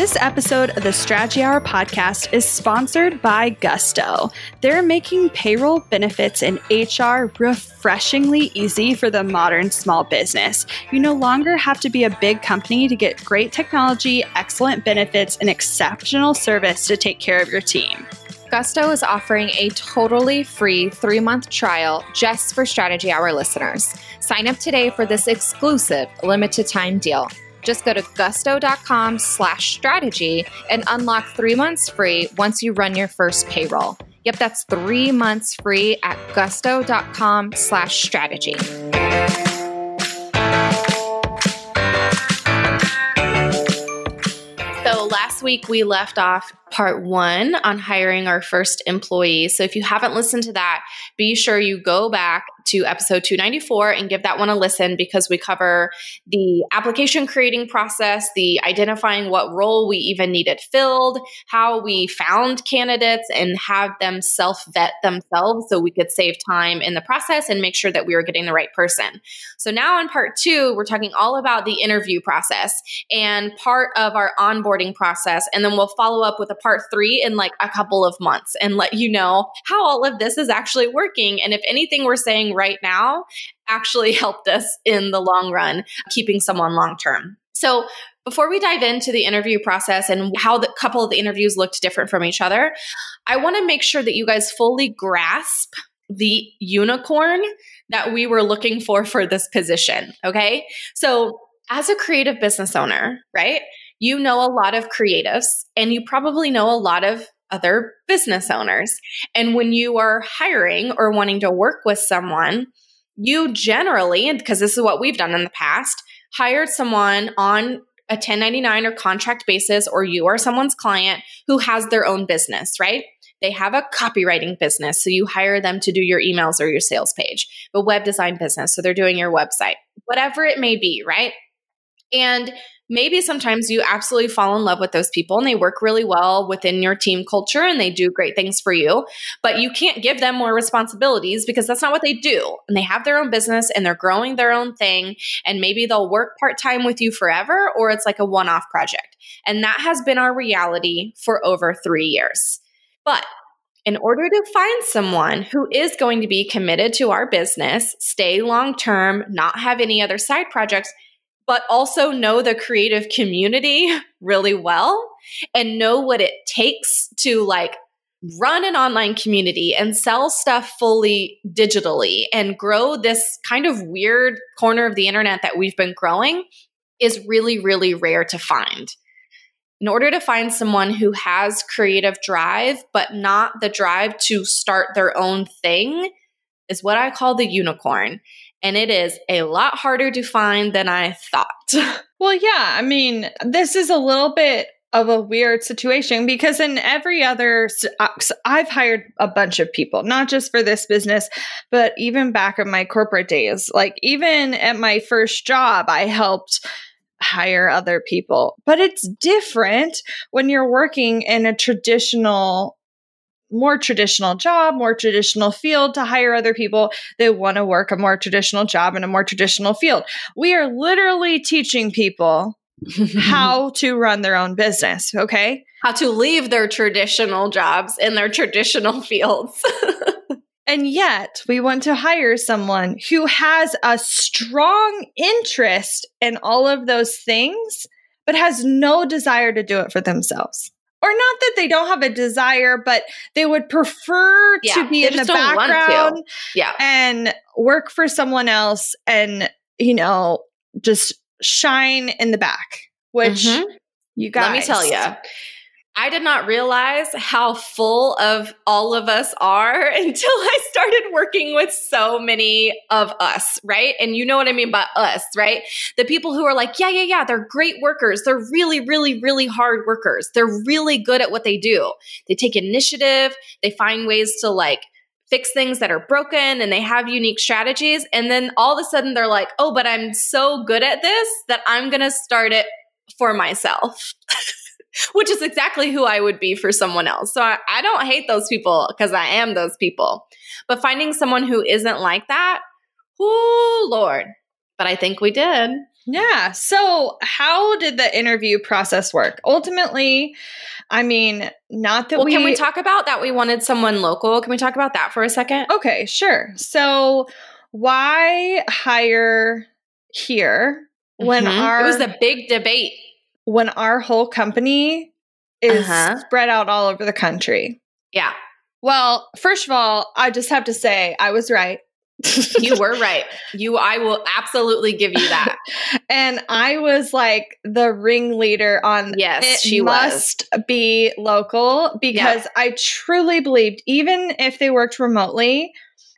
This episode of the Strategy Hour podcast is sponsored by Gusto. They're making payroll, benefits, and HR refreshingly easy for the modern small business. You no longer have to be a big company to get great technology, excellent benefits, and exceptional service to take care of your team. Gusto is offering a totally free 3-month trial just for Strategy Hour listeners. Sign up today for this exclusive limited time deal. Just go to gusto.com/strategy and unlock 3 months free once you run your first payroll. Yep, that's 3 months free at gusto.com/strategy. So last week we left off part 1 on hiring our first employee. So if you haven't listened to that, be sure you go back to episode 294 and give that one a listen, because we cover the application creating process, the identifying what role we even needed filled, how we found candidates and have them self-vet themselves so we could save time in the process and make sure that we were getting the right person. So now in part 2, we're talking all about the interview process and part of our onboarding process. And then we'll follow up with a part 3 in like a couple of months and let you know how all of this is actually working. And if anything we're saying right now actually helped us in the long run, keeping someone long-term. So before we dive into the interview process and how the couple of the interviews looked different from each other, I want to make sure that you guys fully grasp the unicorn that we were looking for this position. Okay. So as a creative business owner, right? You know a lot of creatives and you probably know a lot of other business owners. And when you are hiring or wanting to work with someone, you generally, and because this is what we've done in the past, hired someone on a 1099 or contract basis, or you are someone's client who has their own business, right? They have a copywriting business. So you hire them to do your emails or your sales page, but web design business. So they're doing your website, whatever it may be, right? And maybe sometimes you absolutely fall in love with those people and they work really well within your team culture and they do great things for you, but you can't give them more responsibilities because that's not what they do. And they have their own business and they're growing their own thing. And maybe they'll work part-time with you forever, or it's like a one-off project. And that has been our reality for over 3 years. But in order to find someone who is going to be committed to our business, stay long-term, not have any other side projects, but also know the creative community really well and know what it takes to like run an online community and sell stuff fully digitally and grow this kind of weird corner of the internet that we've been growing is really, really rare to find. In order to find someone who has creative drive, but not the drive to start their own thing, is what I call the unicorn. And it is a lot harder to find than I thought. Well, yeah. I mean, this is a little bit of a weird situation because in every other, I've hired a bunch of people, not just for this business, but even back in my corporate days, like even at my first job, I helped hire other people. But it's different when you're working in a more traditional job, more traditional field, to hire other people that want to work a more traditional job in a more traditional field. We are literally teaching people how to run their own business, okay? How to leave their traditional jobs in their traditional fields. And yet we want to hire someone who has a strong interest in all of those things, but has no desire to do it for themselves. Or not that they don't have a desire, but they would prefer to be in the background and work for someone else and, you know, just shine in the back, which you guys. Let me tell you, I did not realize how full of all of us are until I started working with so many of us, right? And you know what I mean by us, right? The people who are like, yeah, they're great workers. They're really, really, really hard workers. They're really good at what they do. They take initiative. They find ways to like fix things that are broken and they have unique strategies. And then all of a sudden they're like, oh, but I'm so good at this that I'm going to start it for myself. Which is exactly who I would be for someone else. So I don't hate those people because I am those people. But finding someone who isn't like that, oh Lord. But I think we did. Yeah. So how did the interview process work? Ultimately, I mean, not that well, can we talk about that? We wanted someone local. Can we talk about that for a second? Okay, sure. So why hire here when our... It was a big debate. When our whole company is spread out all over the country. Yeah. Well, first of all, I just have to say I was right. You were right. I will absolutely give you that. And I was like the ringleader on yes, it she must was. Be local because yeah. I truly believed, even if they worked remotely,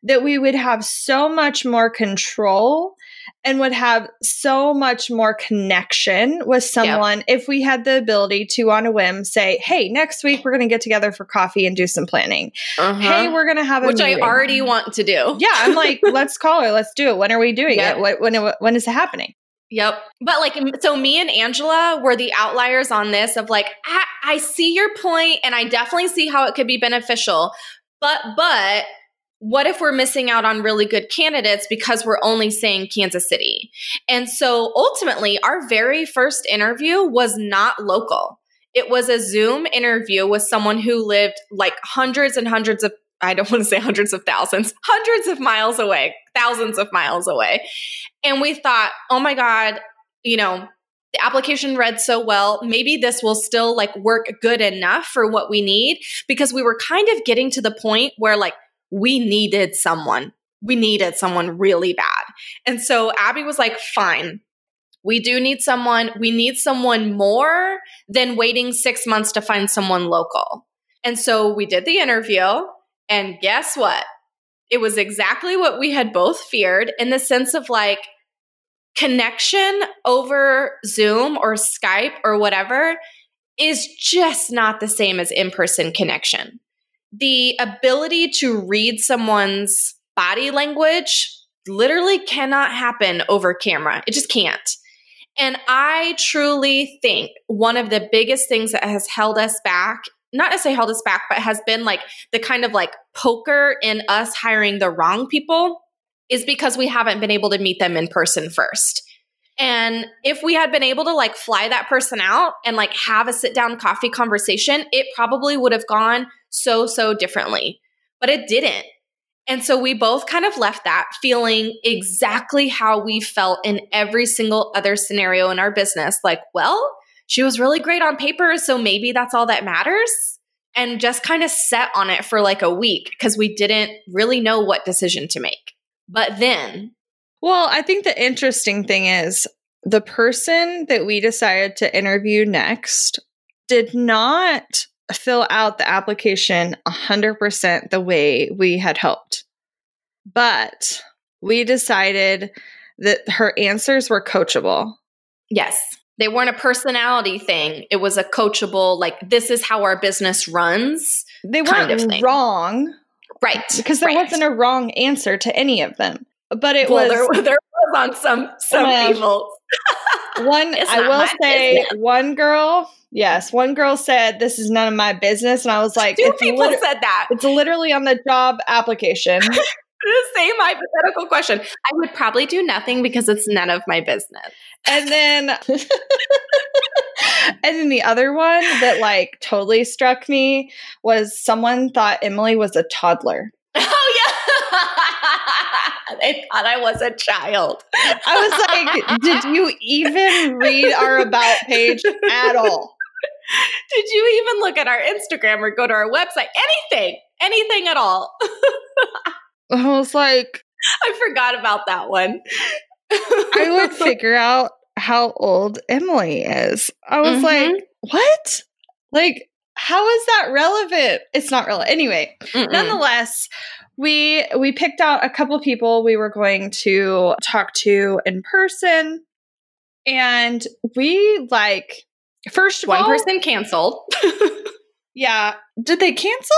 that we would have so much more control and would have so much more connection with someone yep. if we had the ability to, on a whim, say, hey, next week we're going to get together for coffee and do some planning. Hey, we're going to have a meeting. Which I already want to do. Yeah, I'm like, let's call her. Let's do it. When are we doing yep. it? When is it happening? Yep. But like, so me and Angela were the outliers on this of like, I see your point and I definitely see how it could be beneficial, but what if we're missing out on really good candidates because we're only saying Kansas City? And so ultimately, our very first interview was not local. It was a Zoom interview with someone who lived like hundreds and hundreds of, I don't want to say hundreds of thousands, hundreds of miles away, thousands of miles away. And we thought, oh my God, you know, the application read so well, maybe this will still like work good enough for what we need, because we were kind of getting to the point where like, we needed someone really bad. And so Abby was like, fine, we do need someone. We need someone more than waiting 6 months to find someone local. And so we did the interview, and guess what? It was exactly what we had both feared, in the sense of like connection over Zoom or Skype or whatever is just not the same as in-person connection. The ability to read someone's body language literally cannot happen over camera. It just can't. And I truly think one of the biggest things that has held us back, not necessarily held us back, but has been like the kind of like poker in us hiring the wrong people, is because we haven't been able to meet them in person first. And if we had been able to like fly that person out and like have a sit down coffee conversation, it probably would have gone so differently, but it didn't. And so we both kind of left that feeling exactly how we felt in every single other scenario in our business. Like, well, she was really great on paper, so maybe that's all that matters. And just kind of sat on it for like a week because we didn't really know what decision to make. But then... Well, I think the interesting thing is the person that we decided to interview next did not fill out the application 100% the way we had hoped. But we decided that her answers were coachable. Yes. They weren't a personality thing. It was a coachable, like, this is how our business runs. They weren't wrong. Right. Because there wasn't a wrong answer to any of them. But it was... There was on some people. One girl... Yes. One girl said, this is none of my business. And I was like... Two people said that. It's literally on the job application. The same hypothetical question. I would probably do nothing because it's none of my business. And then... And then the other one that like totally struck me was someone thought Emily was a toddler. Oh, yeah. They thought I was a child. I was like, did you even read our about page at all? Did you even look at our Instagram or go to our website? Anything at all. I was like... I forgot about that one. I would figure out how old Emily is. I was like, what? Like... How is that relevant? It's not relevant. Anyway, nonetheless, we picked out a couple people we were going to talk to in person. And we like, first of all, one person canceled. Yeah. Did they cancel?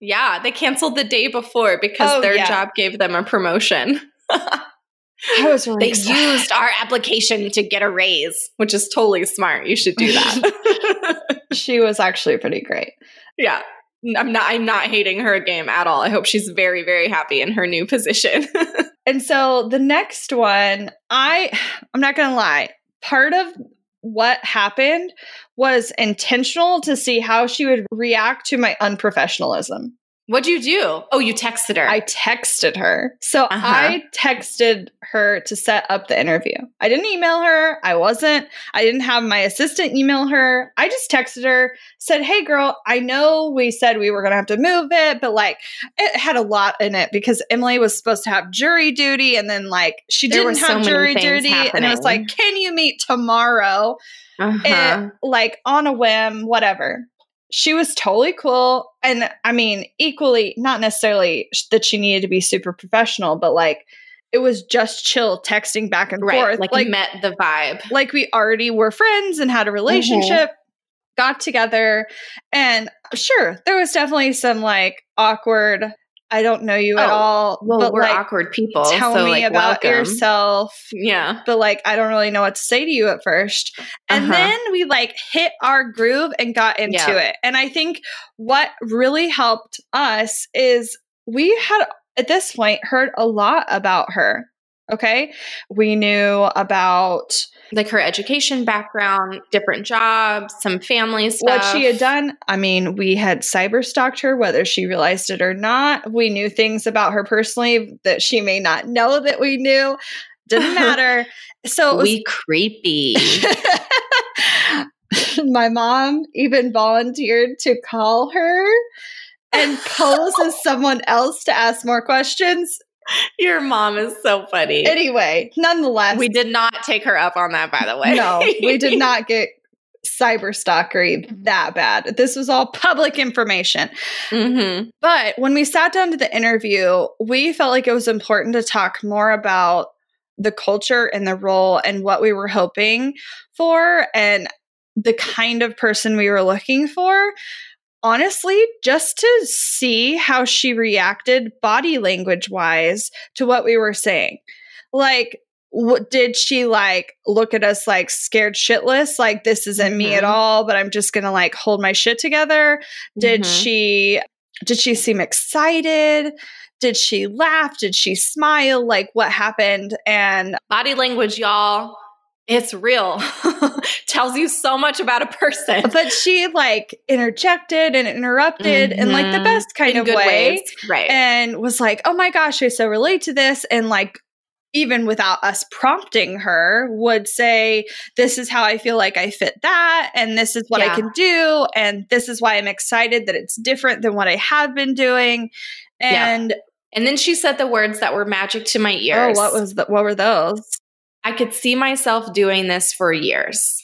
Yeah. They canceled the day before because job gave them a promotion. They used our application to get a raise, which is totally smart. You should do that. She was actually pretty great. Yeah. I'm not hating her game at all. I hope she's very, very happy in her new position. And so the next one, I'm not going to lie, part of what happened was intentional to see how she would react to my unprofessionalism. What'd you do? Oh, you texted her. I texted her. So I texted her to set up the interview. I didn't email her. I didn't have my assistant email her. I just texted her, said, hey girl, I know we said we were going to have to move it, but like it had a lot in it because Emily was supposed to have jury duty. And then like she didn't have jury duty. And it was like, can you meet tomorrow? And, like on a whim, whatever. She was totally cool. And I mean, equally, not necessarily that she needed to be super professional, but like, it was just chill texting back and forth. Like met the vibe. Like we already were friends and had a relationship, got together. And sure, there was definitely some like awkward, I don't know you at all. Well, but we're like, awkward people. Tell me like, about yourself. Yeah. But like, I don't really know what to say to you at first. And then we like hit our groove and got into it. And I think what really helped us is we had, at this point, heard a lot about her. Okay. We knew about like her education background, different jobs, some family stuff. What she had done. I mean, we had cyberstalked her, whether she realized it or not. We knew things about her personally that she may not know that we knew. Doesn't matter. So it was creepy. My mom even volunteered to call her and pose as someone else to ask more questions. Your mom is so funny. Anyway, nonetheless. We did not take her up on that, by the way. No, we did not get cyberstalkery that bad. This was all public information. But when we sat down to the interview, we felt like it was important to talk more about the culture and the role and what we were hoping for and the kind of person we were looking for. Honestly, just to see how she reacted body language wise to what we were saying. Like, did she like look at us like scared shitless? Like, this isn't me at all, but I'm just going to like hold my shit together. Did she seem excited? Did she laugh? Did she smile? Like, what happened? And body language, y'all. It's real. Tells you so much about a person. But she like interjected and interrupted in like the best kind of way. Right. And was like, oh my gosh, I so relate to this. And like, even without us prompting her, would say, this is how I feel like I fit that. And this is what I can do. And this is why I'm excited that it's different than what I have been doing. And then she said the words that were magic to my ears. Oh, what were those? I could see myself doing this for years.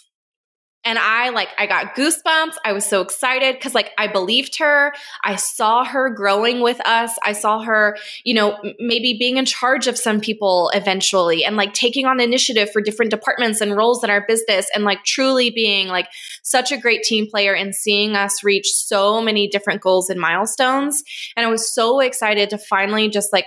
And I got goosebumps. I was so excited because like I believed her. I saw her growing with us. I saw her, you know, maybe being in charge of some people eventually and like taking on initiative for different departments and roles in our business and like truly being like such a great team player and seeing us reach so many different goals and milestones. And I was so excited to finally just like,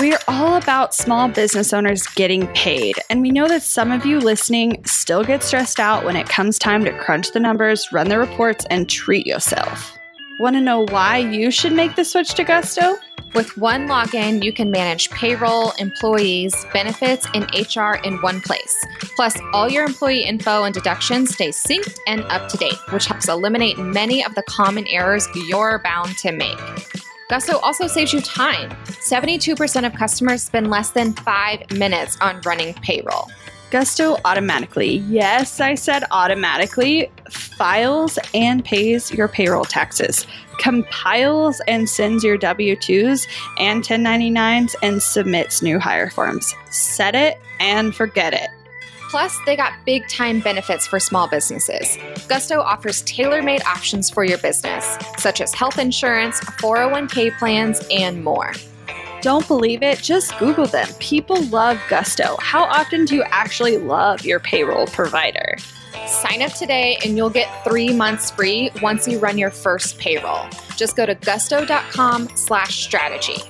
We're all about small business owners getting paid, and we know that some of you listening still get stressed out when it comes time to crunch the numbers, run the reports, and treat yourself. Want to know why you should make the switch to Gusto? With one login, you can manage payroll, employees, benefits, and HR in one place. Plus, all your employee info and deductions stay synced and up to date, which helps eliminate many of the common errors you're bound to make. Gusto also saves you time. 72% of customers spend less than 5 minutes on running payroll. Gusto automatically, yes, I said automatically, files and pays your payroll taxes, compiles and sends your W-2s and 1099s, and submits new hire forms. Set it and forget it. Plus, they got big-time benefits for small businesses. Gusto offers tailor-made options for your business, such as health insurance, 401k plans, and more. Don't believe it? Just Google them. People love Gusto. How often do you actually love your payroll provider? Sign up today and you'll get 3 months free once you run your first payroll. Just go to gusto.com/strategy.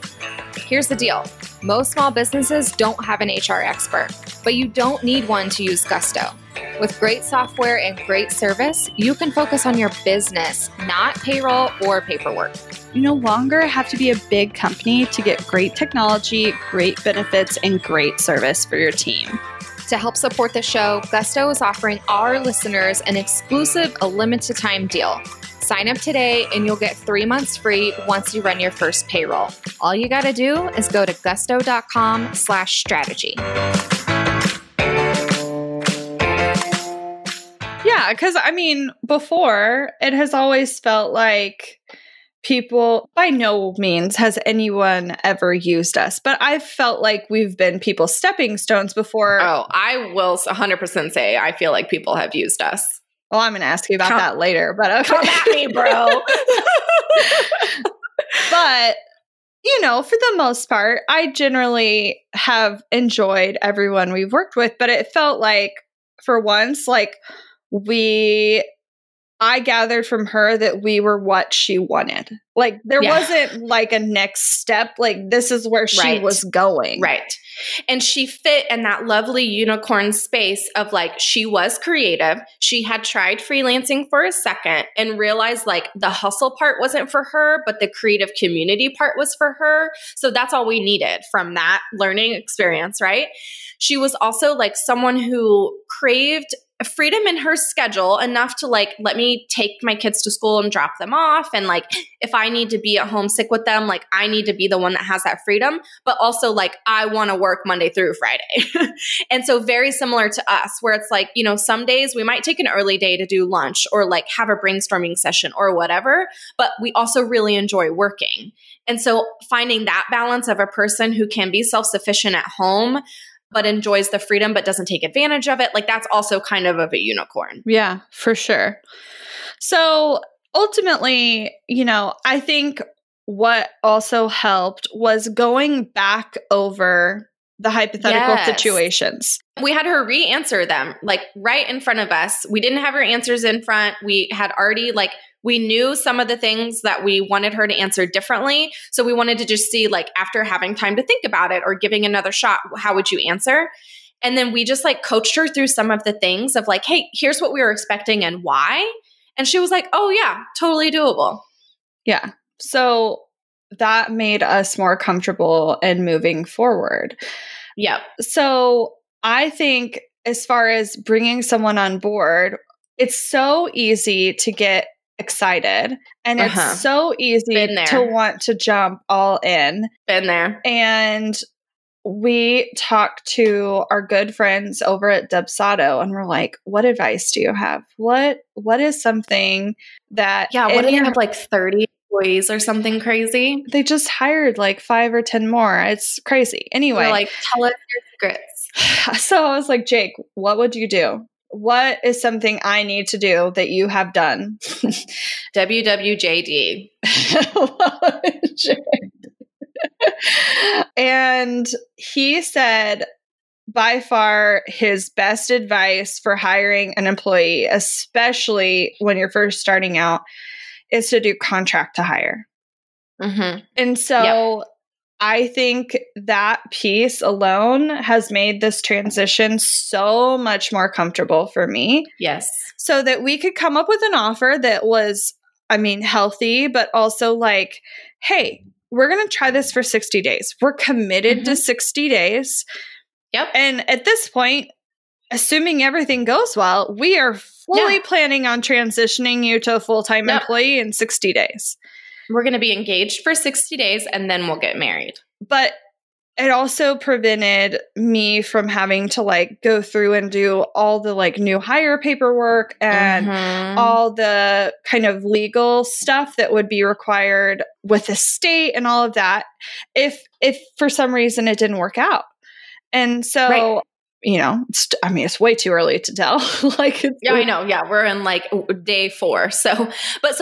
Here's the deal. Most small businesses don't have an HR expert, but you don't need one to use Gusto. With great software and great service, you can focus on your business, not payroll or paperwork. You no longer have to be a big company to get great technology, great benefits, and great service for your team. To help support the show, Gusto is offering our listeners an exclusive, a limited time deal. Sign up today and you'll get 3 months free once you run your first payroll. All you got to do is go to gusto.com/strategy. Yeah, because I mean, before, it has always felt like people, by no means has anyone ever used us, but I've felt like we've been people's stepping stones before. Oh, I will 100% say I feel like people have used us. Well, I'm going to ask you about that later, but okay. Come at me, bro. But, you know, for the most part, I generally have enjoyed everyone we've worked with, but it felt like for once, like I gathered from her that we were what she wanted. Like there wasn't like a next step. Like this is where she was going. Right. And she fit in that lovely unicorn space of like, she was creative. She had tried freelancing for a second and realized like the hustle part wasn't for her, but the creative community part was for her. So that's all we needed from that learning experience, right? She was also like someone who craved freedom in her schedule enough to like, let me take my kids to school and drop them off. And like, if I need to be at home sick with them, like I need to be the one that has that freedom, but also like, I want to work Monday through Friday. And so very similar to us where it's like, you know, some days we might take an early day to do lunch or like have a brainstorming session or whatever, but we also really enjoy working. And so finding that balance of a person who can be self-sufficient at home, but enjoys the freedom, but doesn't take advantage of it. Like that's also kind of a unicorn. Yeah, for sure. So ultimately, you know, I think what also helped was going back over the hypothetical situations. We had her re-answer them like right in front of us. We didn't have her answers in front. We had already like, we knew some of the things that we wanted her to answer differently. So we wanted to just see like after having time to think about it or giving another shot, how would you answer? And then we just like coached her through some of the things of like, hey, here's what we were expecting and why. And she was like, oh yeah, totally doable. Yeah. So that made us more comfortable and moving forward. Yeah. So I think as far as bringing someone on board, it's so easy to get excited. And it's so easy to want to jump all in. Been there. And we talked to our good friends over at Dubsado and we're like, what advice do you have? What is something that... Yeah, what do you have like 30 employees or something crazy? They just hired like 5 or 10 more. It's crazy. Anyway. We're like, tell us your secrets. So I was like, Jake, what would you do? What is something I need to do that you have done? WWJD. And he said, by far, his best advice for hiring an employee, especially when you're first starting out, is to do contract to hire. Mm-hmm. And so yep. I think that piece alone has made this transition so much more comfortable for me. Yes. So that we could come up with an offer that was, I mean, healthy, but also like, hey, we're going to try this for 60 days. We're committed mm-hmm. to 60 days. Yep. And at this point, assuming everything goes well, we are fully yeah. planning on transitioning you to a full-time yep. employee in 60 days. We're going to be engaged for 60 days and then we'll get married. But it also prevented me from having to like go through and do all the like new hire paperwork and mm-hmm. all the kind of legal stuff that would be required with the state and all of that if for some reason it didn't work out. And so, right. you know, it's way too early to tell. Like, it's, yeah, I know. Yeah. We're in like day 4. So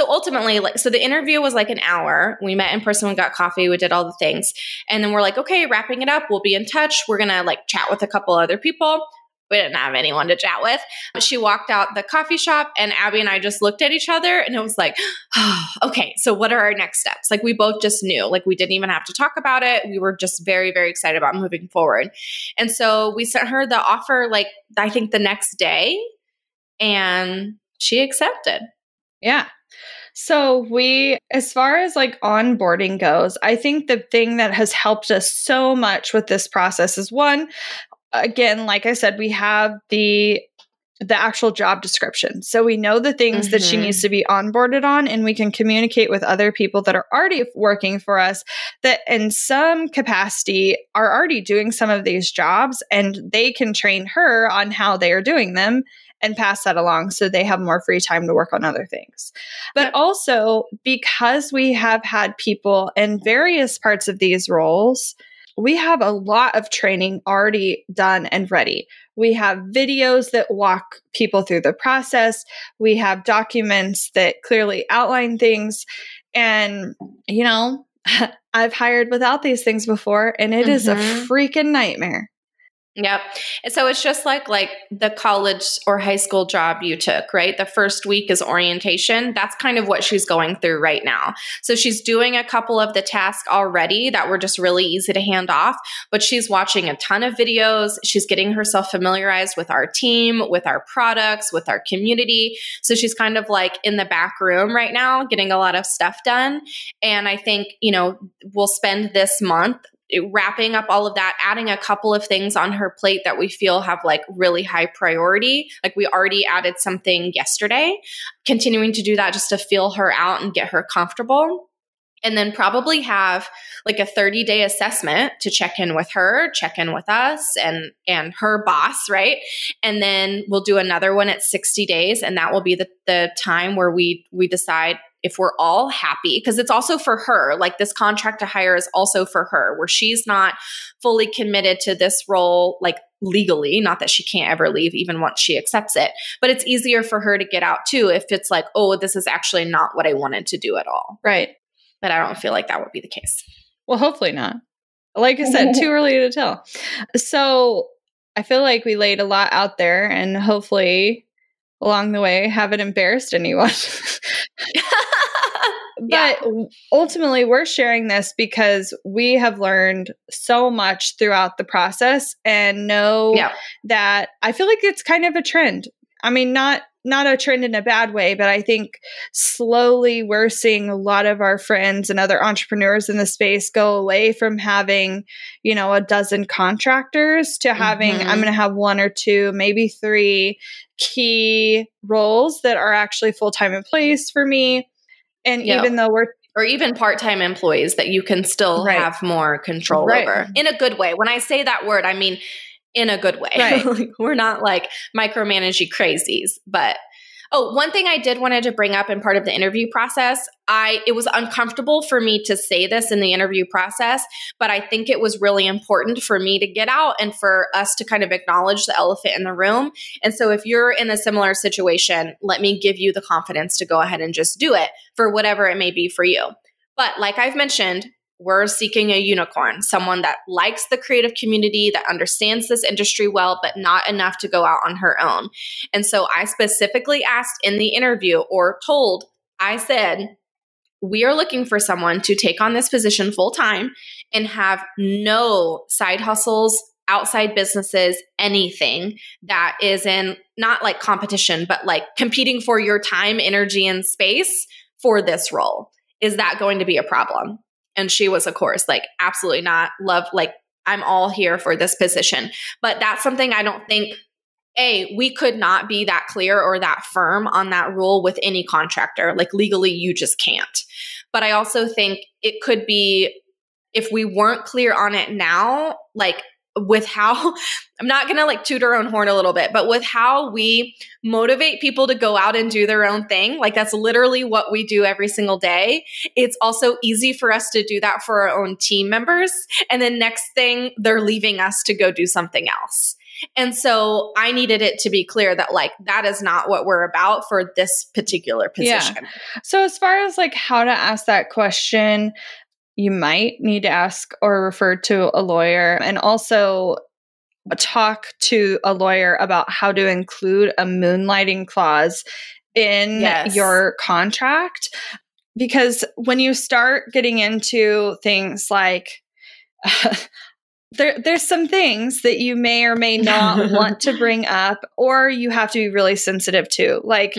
ultimately, like, so the interview was like an hour. We met in person, we got coffee, we did all the things. And then we're like, okay, wrapping it up. We'll be in touch. We're going to like chat with a couple other people. We didn't have anyone to chat with. She walked out the coffee shop and Abby and I just looked at each other and it was like, oh, okay, so what are our next steps? Like we both just knew, like we didn't even have to talk about it. We were just very, very excited about moving forward. And so we sent her the offer, like I think the next day, and she accepted. Yeah. So we, as far as like onboarding goes, I think the thing that has helped us so much with this process is one, again, like I said, we have the actual job description. So we know the things mm-hmm. that she needs to be onboarded on, and we can communicate with other people that are already working for us that in some capacity are already doing some of these jobs, and they can train her on how they are doing them and pass that along so they have more free time to work on other things. But also because we have had people in various parts of these roles, we have a lot of training already done and ready. We have videos that walk people through the process. We have documents that clearly outline things. And, you know, I've hired without these things before, and it mm-hmm. is a freaking nightmare. Yep. And so it's just like the college or high school job you took, right? The first week is orientation. That's kind of what she's going through right now. So she's doing a couple of the tasks already that were just really easy to hand off, but she's watching a ton of videos. She's getting herself familiarized with our team, with our products, with our community. So she's kind of like in the back room right now, getting a lot of stuff done. And I think, you know, we'll spend this month wrapping up all of that, adding a couple of things on her plate that we feel have like really high priority. Like we already added something yesterday, continuing to do that just to feel her out and get her comfortable. And then probably have like a 30-day assessment to check in with her, check in with us and her boss, right? And then we'll do another one at 60 days. And that will be the time where we decide if we're all happy, because it's also for her, like this contract to hire is also for her, where she's not fully committed to this role, like legally, not that she can't ever leave even once she accepts it, but it's easier for her to get out too if it's like, oh, this is actually not what I wanted to do at all. Right. But I don't feel like that would be the case. Well, hopefully not. Like I said, too early to tell. So I feel like we laid a lot out there, and hopefully along the way haven't embarrassed anyone. But yeah. Ultimately, we're sharing this because we have learned so much throughout the process and know yeah. that I feel like it's kind of a trend. I mean, not a trend in a bad way, but I think slowly we're seeing a lot of our friends and other entrepreneurs in the space go away from having, you know, a dozen contractors to having, mm-hmm. I'm going to have 1 or 2, maybe 3 key roles that are actually full-time employees for me. And yep. even though or even part-time employees that you can still right. have more control right. over in a good way. When I say that word, I mean, in a good way. Right. We're not like micromanaging crazies, but Oh, one thing I did wanted to bring up in part of the interview process, it was uncomfortable for me to say this in the interview process, but I think it was really important for me to get out and for us to kind of acknowledge the elephant in the room. And so if you're in a similar situation, let me give you the confidence to go ahead and just do it for whatever it may be for you. But like I've mentioned, we're seeking a unicorn, someone that likes the creative community, that understands this industry well, but not enough to go out on her own. And so I specifically asked in the interview or told, I said, we are looking for someone to take on this position full time and have no side hustles, outside businesses, anything that is in not like competition, but like competing for your time, energy, and space for this role. Is that going to be a problem? And she was, of course, like, absolutely not. Love, like, I'm all here for this position. But that's something I don't think, A, we could not be that clear or that firm on that rule with any contractor. Like, legally, you just can't. But I also think it could be, if we weren't clear on it now, like, with how, I'm not going to like toot our own horn a little bit, but with how we motivate people to go out and do their own thing, like that's literally what we do every single day. It's also easy for us to do that for our own team members. And then next thing, they're leaving us to go do something else. And so I needed it to be clear that like, that is not what we're about for this particular position. Yeah. So as far as like how to ask that question, you might need to ask or refer to a lawyer, and also talk to a lawyer about how to include a moonlighting clause in your contract. Because when you start getting into things like there's some things that you may or may not want to bring up, or you have to be really sensitive to, like,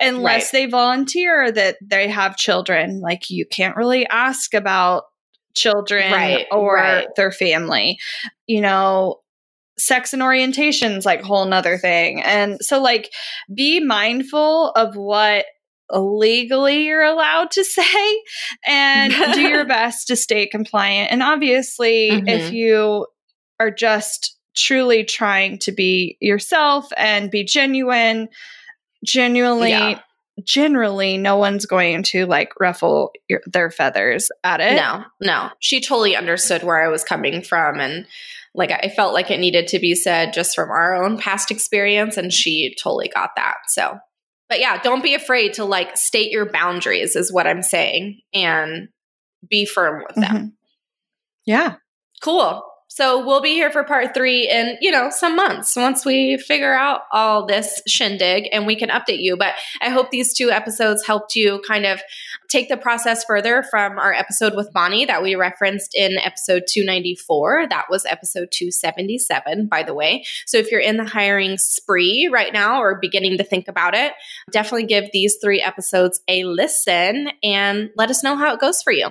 unless they volunteer that they have children, like you can't really ask about children or their family, you know, sex and orientation's like whole nother thing. And so like, be mindful of what legally you're allowed to say and do your best to stay compliant. And obviously if you are just truly trying to be yourself and be genuinely, generally no one's going to like ruffle their feathers at it. No. She totally understood where I was coming from. And like, I felt like it needed to be said just from our own past experience. And she totally got that. So but yeah, don't be afraid to like state your boundaries is what I'm saying and be firm with them. Yeah. Cool. So we'll be here for part 3 in, you know, some months once we figure out all this shindig and we can update you. But I hope these 2 episodes helped you kind of take the process further from our episode with Bonnie that we referenced in episode 294. That was episode 277, by the way. So if you're in the hiring spree right now or beginning to think about it, definitely give these 3 episodes a listen and let us know how it goes for you.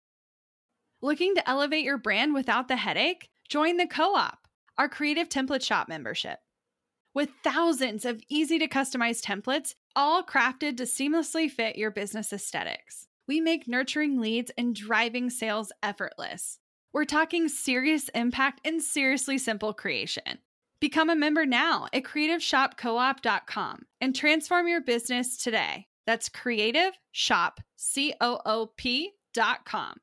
Looking to elevate your brand without the headache? Join the Co-op, our creative template shop membership. With thousands of easy-to-customize templates, all crafted to seamlessly fit your business aesthetics, we make nurturing leads and driving sales effortless. We're talking serious impact and seriously simple creation. Become a member now at creativeshopcoop.com and transform your business today. That's creativeshopcoop.com.